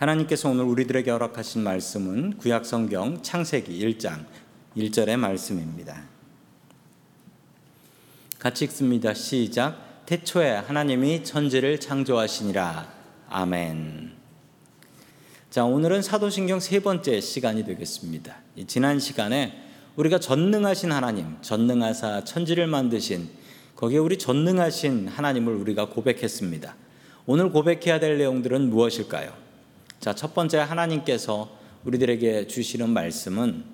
하나님께서 오늘 우리들에게 허락하신 말씀은 구약성경 창세기 1장 1절의 말씀입니다. 같이 읽습니다. 시작. 태초에 하나님이 천지를 창조하시니라. 아멘. 자, 오늘은 사도신경 세 번째 시간이 되겠습니다. 지난 시간에 우리가 전능하신 하나님, 전능하사 천지를 만드신, 거기에 우리 전능하신 하나님을 우리가 고백했습니다. 오늘 고백해야 될 내용들은 무엇일까요? 자, 첫 번째, 하나님께서 우리들에게 주시는 말씀은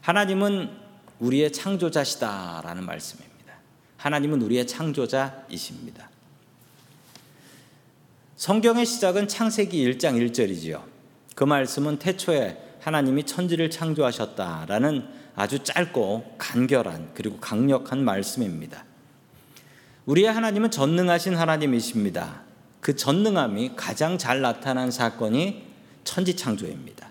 하나님은 우리의 창조자시다라는 말씀입니다. 하나님은 우리의 창조자이십니다. 성경의 시작은 창세기 1장 1절이지요. 그 말씀은 태초에 하나님이 천지를 창조하셨다라는 아주 짧고 간결한 그리고 강력한 말씀입니다. 우리의 하나님은 전능하신 하나님이십니다. 그 전능함이 가장 잘 나타난 사건이 천지창조입니다.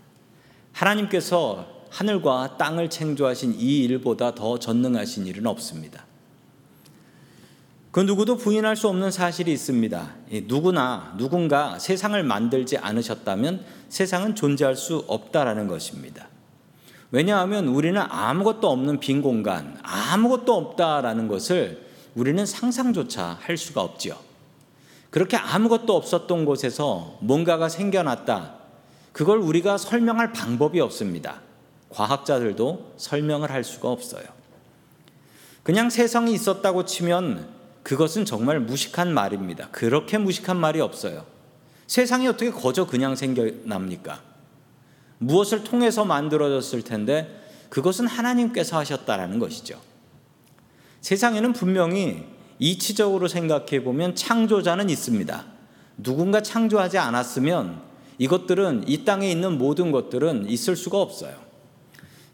하나님께서 하늘과 땅을 창조하신 이 일보다 더 전능하신 일은 없습니다. 그 누구도 부인할 수 없는 사실이 있습니다. 누군가 세상을 만들지 않으셨다면 세상은 존재할 수 없다라는 것입니다. 왜냐하면 우리는 아무것도 없는 빈 공간, 아무것도 없다라는 것을 우리는 상상조차 할 수가 없지요. 그렇게 아무것도 없었던 곳에서 뭔가가 생겨났다. 그걸 우리가 설명할 방법이 없습니다. 과학자들도 설명을 할 수가 없어요. 그냥 세상이 있었다고 치면 그것은 정말 무식한 말입니다. 그렇게 무식한 말이 없어요. 세상이 어떻게 거저 그냥 생겨납니까? 무엇을 통해서 만들어졌을 텐데 그것은 하나님께서 하셨다라는 것이죠. 세상에는 분명히 이치적으로 생각해보면 창조자는 있습니다. 누군가 창조하지 않았으면 이것들은, 이 땅에 있는 모든 것들은 있을 수가 없어요.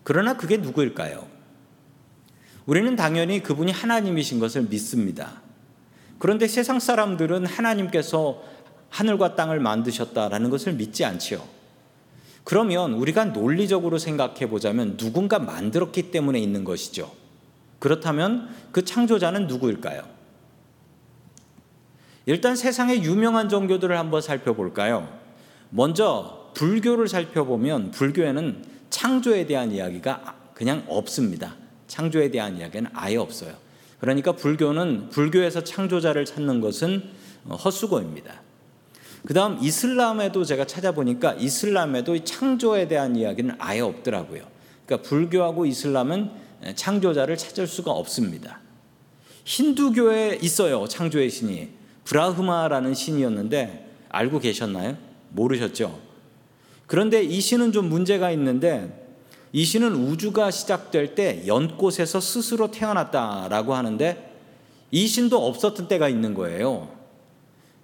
그러나 그게 누구일까요? 우리는 당연히 그분이 하나님이신 것을 믿습니다. 그런데 세상 사람들은 하나님께서 하늘과 땅을 만드셨다라는 것을 믿지 않지요. 그러면 우리가 논리적으로 생각해보자면 누군가 만들었기 때문에 있는 것이죠. 그렇다면 그 창조자는 누구일까요? 일단 세상의 유명한 종교들을 한번 살펴볼까요? 먼저 불교를 살펴보면 불교에는 창조에 대한 이야기가 그냥 없습니다. 창조에 대한 이야기는 아예 없어요. 그러니까 불교에서 창조자를 찾는 것은 헛수고입니다. 그 다음 이슬람에도 제가 찾아보니까 이슬람에도 이 창조에 대한 이야기는 아예 없더라고요. 그러니까 불교하고 이슬람은 창조자를 찾을 수가 없습니다. 힌두교에 있어요. 창조의 신이 브라흐마라는 신이었는데 알고 계셨나요? 모르셨죠? 그런데 이 신은 좀 문제가 있는데, 이 신은 우주가 시작될 때 연꽃에서 스스로 태어났다라고 하는데 이 신도 없었던 때가 있는 거예요.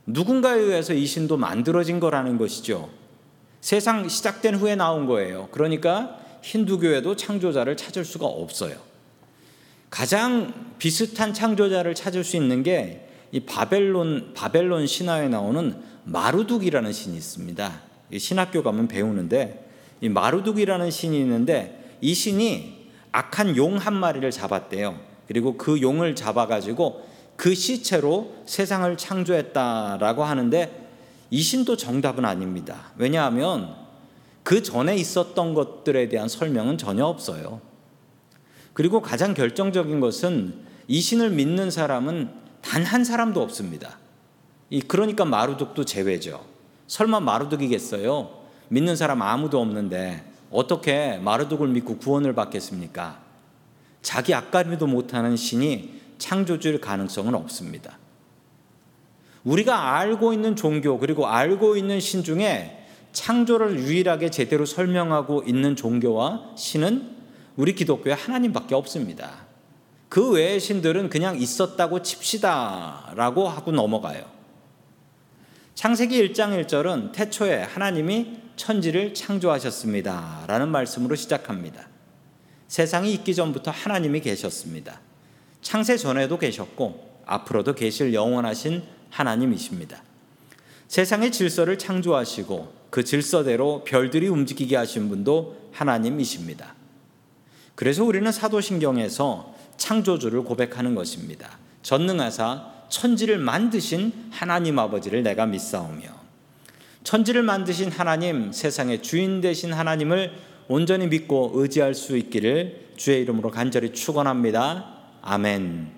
누군가에 의해서 이 신도 만들어진 거라는 것이죠. 세상 시작된 후에 나온 거예요. 그러니까 힌두교에도 창조자를 찾을 수가 없어요. 가장 비슷한 창조자를 찾을 수 있는 게 이 바벨론 신화에 나오는 마루둑이라는 신이 있습니다. 신학교 가면 배우는데 이 마루둑이라는 신이 있는데 이 신이 악한 용 한 마리를 잡았대요. 그리고 그 용을 잡아가지고 그 시체로 세상을 창조했다라고 하는데 이 신도 정답은 아닙니다. 왜냐하면 그 전에 있었던 것들에 대한 설명은 전혀 없어요. 그리고 가장 결정적인 것은 이 신을 믿는 사람은 단 한 사람도 없습니다. 그러니까 마루둑도 제외죠. 설마 마루둑이겠어요? 믿는 사람 아무도 없는데 어떻게 마루둑을 믿고 구원을 받겠습니까? 자기 앞가림도 못하는 신이 창조주일 가능성은 없습니다. 우리가 알고 있는 종교, 그리고 알고 있는 신 중에 창조를 유일하게 제대로 설명하고 있는 종교와 신은 우리 기독교의 하나님밖에 없습니다. 그 외의 신들은 그냥 있었다고 칩시다라고 하고 넘어가요. 창세기 1장 1절은 태초에 하나님이 천지를 창조하셨습니다 라는 말씀으로 시작합니다. 세상이 있기 전부터 하나님이 계셨습니다. 창세 전에도 계셨고 앞으로도 계실 영원하신 하나님이십니다. 세상의 질서를 창조하시고 그 질서대로 별들이 움직이게 하신 분도 하나님이십니다. 그래서 우리는 사도신경에서 창조주를 고백하는 것입니다. 전능하사 천지를 만드신 하나님 아버지를 내가 믿사오며 천지를 만드신 하나님, 세상의 주인 되신 하나님을 온전히 믿고 의지할 수 있기를 주의 이름으로 간절히 축원합니다. 아멘.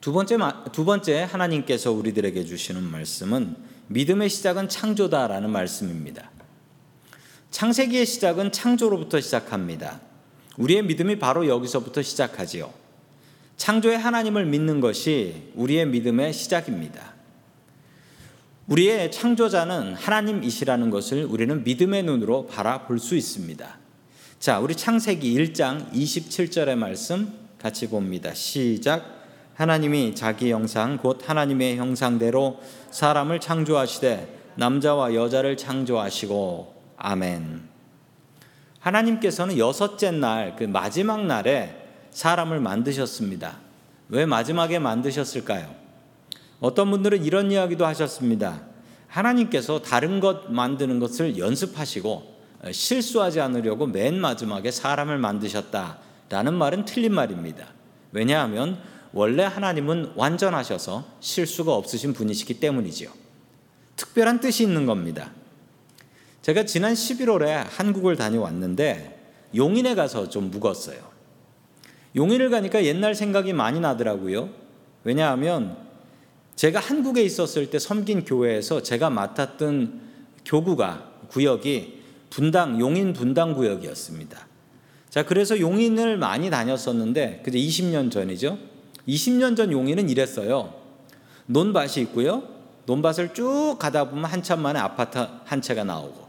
두 번째 하나님께서 우리들에게 주시는 말씀은 믿음의 시작은 창조다라는 말씀입니다. 창세기의 시작은 창조로부터 시작합니다. 우리의 믿음이 바로 여기서부터 시작하지요. 창조의 하나님을 믿는 것이 우리의 믿음의 시작입니다. 우리의 창조자는 하나님이시라는 것을 우리는 믿음의 눈으로 바라볼 수 있습니다. 자, 우리 창세기 1장 27절의 말씀 같이 봅니다. 시작. 하나님이 자기 형상 곧 하나님의 형상대로 사람을 창조하시되 남자와 여자를 창조하시고. 아멘. 하나님께서는 여섯째 날, 그 마지막 날에 사람을 만드셨습니다. 왜 마지막에 만드셨을까요? 어떤 분들은 이런 이야기도 하셨습니다. 하나님께서 다른 것 만드는 것을 연습하시고 실수하지 않으려고 맨 마지막에 사람을 만드셨다라는 말은 틀린 말입니다. 왜냐하면 원래 하나님은 완전하셔서 실수가 없으신 분이시기 때문이지요. 특별한 뜻이 있는 겁니다. 제가 지난 11월에 한국을 다녀왔는데 용인에 가서 좀 묵었어요. 용인을 가니까 옛날 생각이 많이 나더라고요. 왜냐하면 제가 한국에 있었을 때 섬긴 교회에서 제가 맡았던 구역이 분당, 용인 분당 구역이었습니다. 자, 그래서 용인을 많이 다녔었는데 그제 20년 전이죠. 20년 전 용인은 이랬어요. 논밭이 있고요. 논밭을 쭉 가다 보면 한참 만에 아파트 한 채가 나오고,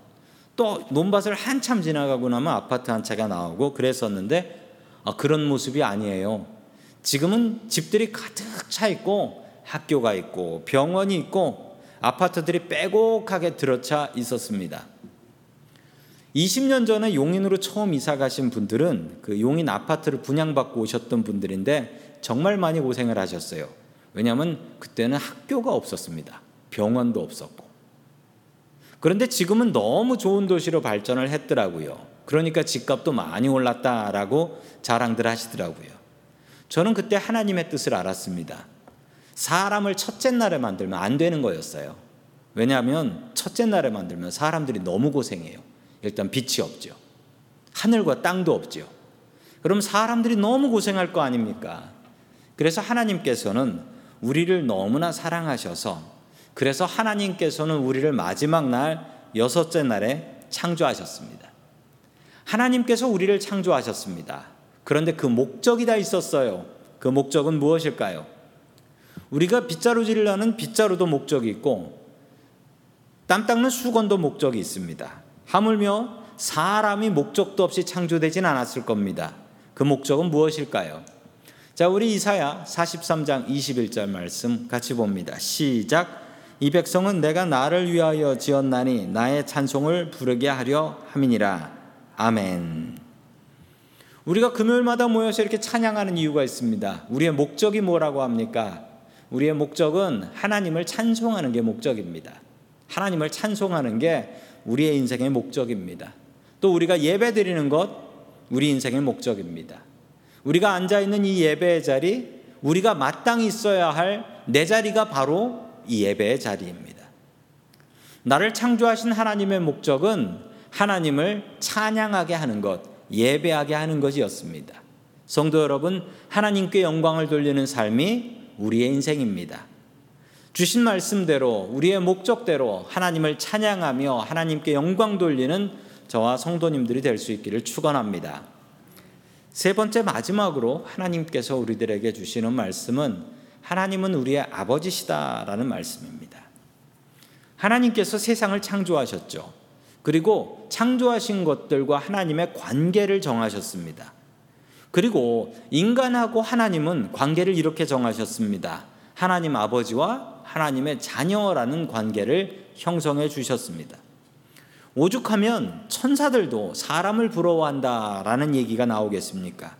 또 논밭을 한참 지나가고 나면 아파트 한 채가 나오고 그랬었는데, 그런 모습이 아니에요. 지금은 집들이 가득 차 있고 학교가 있고 병원이 있고 아파트들이 빼곡하게 들어차 있었습니다. 20년 전에 용인으로 처음 이사 가신 분들은 그 용인 아파트를 분양받고 오셨던 분들인데 정말 많이 고생을 하셨어요. 왜냐하면 그때는 학교가 없었습니다. 병원도 없었고. 그런데 지금은 너무 좋은 도시로 발전을 했더라고요. 그러니까 집값도 많이 올랐다라고 자랑들 하시더라고요. 저는 그때 하나님의 뜻을 알았습니다. 사람을 첫째 날에 만들면 안 되는 거였어요. 왜냐하면 첫째 날에 만들면 사람들이 너무 고생해요. 일단 빛이 없죠. 하늘과 땅도 없죠. 그럼 사람들이 너무 고생할 거 아닙니까? 그래서 하나님께서는 우리를 너무나 사랑하셔서, 그래서 하나님께서는 우리를 마지막 날, 여섯째 날에 창조하셨습니다. 하나님께서 우리를 창조하셨습니다. 그런데 그 목적이 다 있었어요. 그 목적은 무엇일까요? 우리가 빗자루질을 하는 빗자루도 목적이 있고, 땀 닦는 수건도 목적이 있습니다. 하물며 사람이 목적도 없이 창조되진 않았을 겁니다. 그 목적은 무엇일까요? 자, 우리 이사야 43장 21절 말씀 같이 봅니다. 시작. 이 백성은 내가 나를 위하여 지었나니 나의 찬송을 부르게 하려 함이니라. 아멘. 우리가 금요일마다 모여서 이렇게 찬양하는 이유가 있습니다. 우리의 목적이 뭐라고 합니까? 우리의 목적은 하나님을 찬송하는 게 목적입니다. 하나님을 찬송하는 게 우리의 인생의 목적입니다. 또 우리가 예배드리는 것, 우리 인생의 목적입니다. 우리가 앉아있는 이 예배의 자리, 우리가 마땅히 있어야 할 내 자리가 바로 이 예배의 자리입니다. 나를 창조하신 하나님의 목적은 하나님을 찬양하게 하는 것, 예배하게 하는 것이었습니다. 성도 여러분, 하나님께 영광을 돌리는 삶이 우리의 인생입니다. 주신 말씀대로 우리의 목적대로 하나님을 찬양하며 하나님께 영광 돌리는 저와 성도님들이 될 수 있기를 축원합니다. 세 번째 마지막으로 하나님께서 우리들에게 주시는 말씀은 하나님은 우리의 아버지시다라는 말씀입니다. 하나님께서 세상을 창조하셨죠. 그리고 창조하신 것들과 하나님의 관계를 정하셨습니다. 그리고 인간하고 하나님은 관계를 이렇게 정하셨습니다. 하나님 아버지와 하나님의 자녀라는 관계를 형성해 주셨습니다. 오죽하면 천사들도 사람을 부러워한다라는 얘기가 나오겠습니까?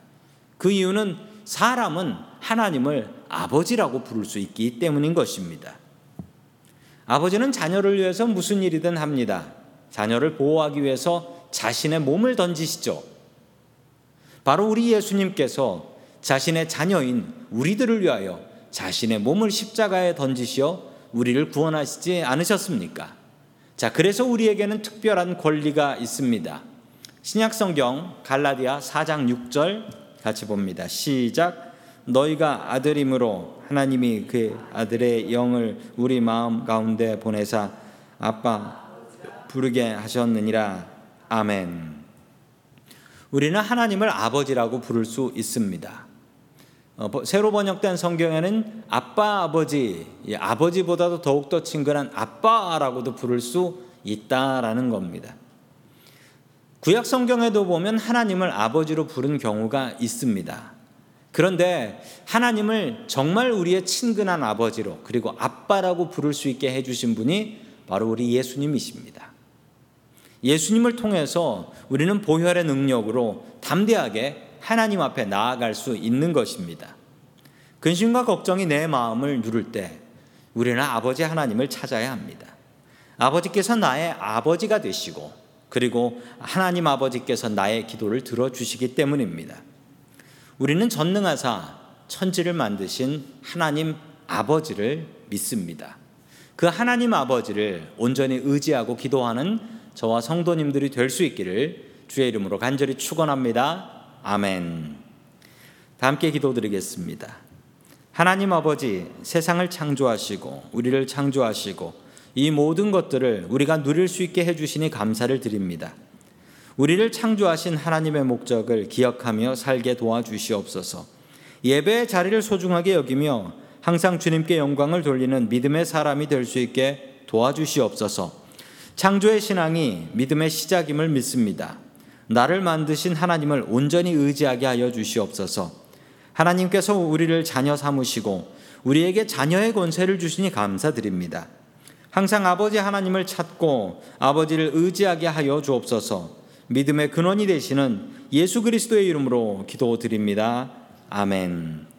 그 이유는 사람은 하나님을 아버지라고 부를 수 있기 때문인 것입니다. 아버지는 자녀를 위해서 무슨 일이든 합니다. 자녀를 보호하기 위해서 자신의 몸을 던지시죠. 바로 우리 예수님께서 자신의 자녀인 우리들을 위하여 자신의 몸을 십자가에 던지시어 우리를 구원하시지 않으셨습니까? 자, 그래서 우리에게는 특별한 권리가 있습니다. 신약성경 갈라디아 4장 6절 같이 봅니다. 시작. 너희가 아들이므로 하나님이 그 아들의 영을 우리 마음 가운데 보내사 아빠 부르게 하셨느니라. 아멘. 우리는 하나님을 아버지라고 부를 수 있습니다. 새로 번역된 성경에는 아빠, 아버지, 아버지보다도 더욱더 친근한 아빠라고도 부를 수 있다라는 겁니다. 구약 성경에도 보면 하나님을 아버지로 부른 경우가 있습니다. 그런데 하나님을 정말 우리의 친근한 아버지로, 그리고 아빠라고 부를 수 있게 해주신 분이 바로 우리 예수님이십니다. 예수님을 통해서 우리는 보혈의 능력으로 담대하게 하나님 앞에 나아갈 수 있는 것입니다. 근심과 걱정이 내 마음을 누를 때 우리는 아버지 하나님을 찾아야 합니다. 아버지께서 나의 아버지가 되시고, 그리고 하나님 아버지께서 나의 기도를 들어주시기 때문입니다. 우리는 전능하사 천지를 만드신 하나님 아버지를 믿습니다. 그 하나님 아버지를 온전히 의지하고 기도하는 저와 성도님들이 될 수 있기를 주의 이름으로 간절히 축원합니다. 아멘. 다 함께 기도드리겠습니다. 하나님 아버지, 세상을 창조하시고 우리를 창조하시고 이 모든 것들을 우리가 누릴 수 있게 해주시니 감사를 드립니다. 우리를 창조하신 하나님의 목적을 기억하며 살게 도와주시옵소서. 예배의 자리를 소중하게 여기며 항상 주님께 영광을 돌리는 믿음의 사람이 될 수 있게 도와주시옵소서. 창조의 신앙이 믿음의 시작임을 믿습니다. 나를 만드신 하나님을 온전히 의지하게 하여 주시옵소서. 하나님께서 우리를 자녀 삼으시고 우리에게 자녀의 권세를 주시니 감사드립니다. 항상 아버지 하나님을 찾고 아버지를 의지하게 하여 주옵소서. 믿음의 근원이 되시는 예수 그리스도의 이름으로 기도드립니다. 아멘.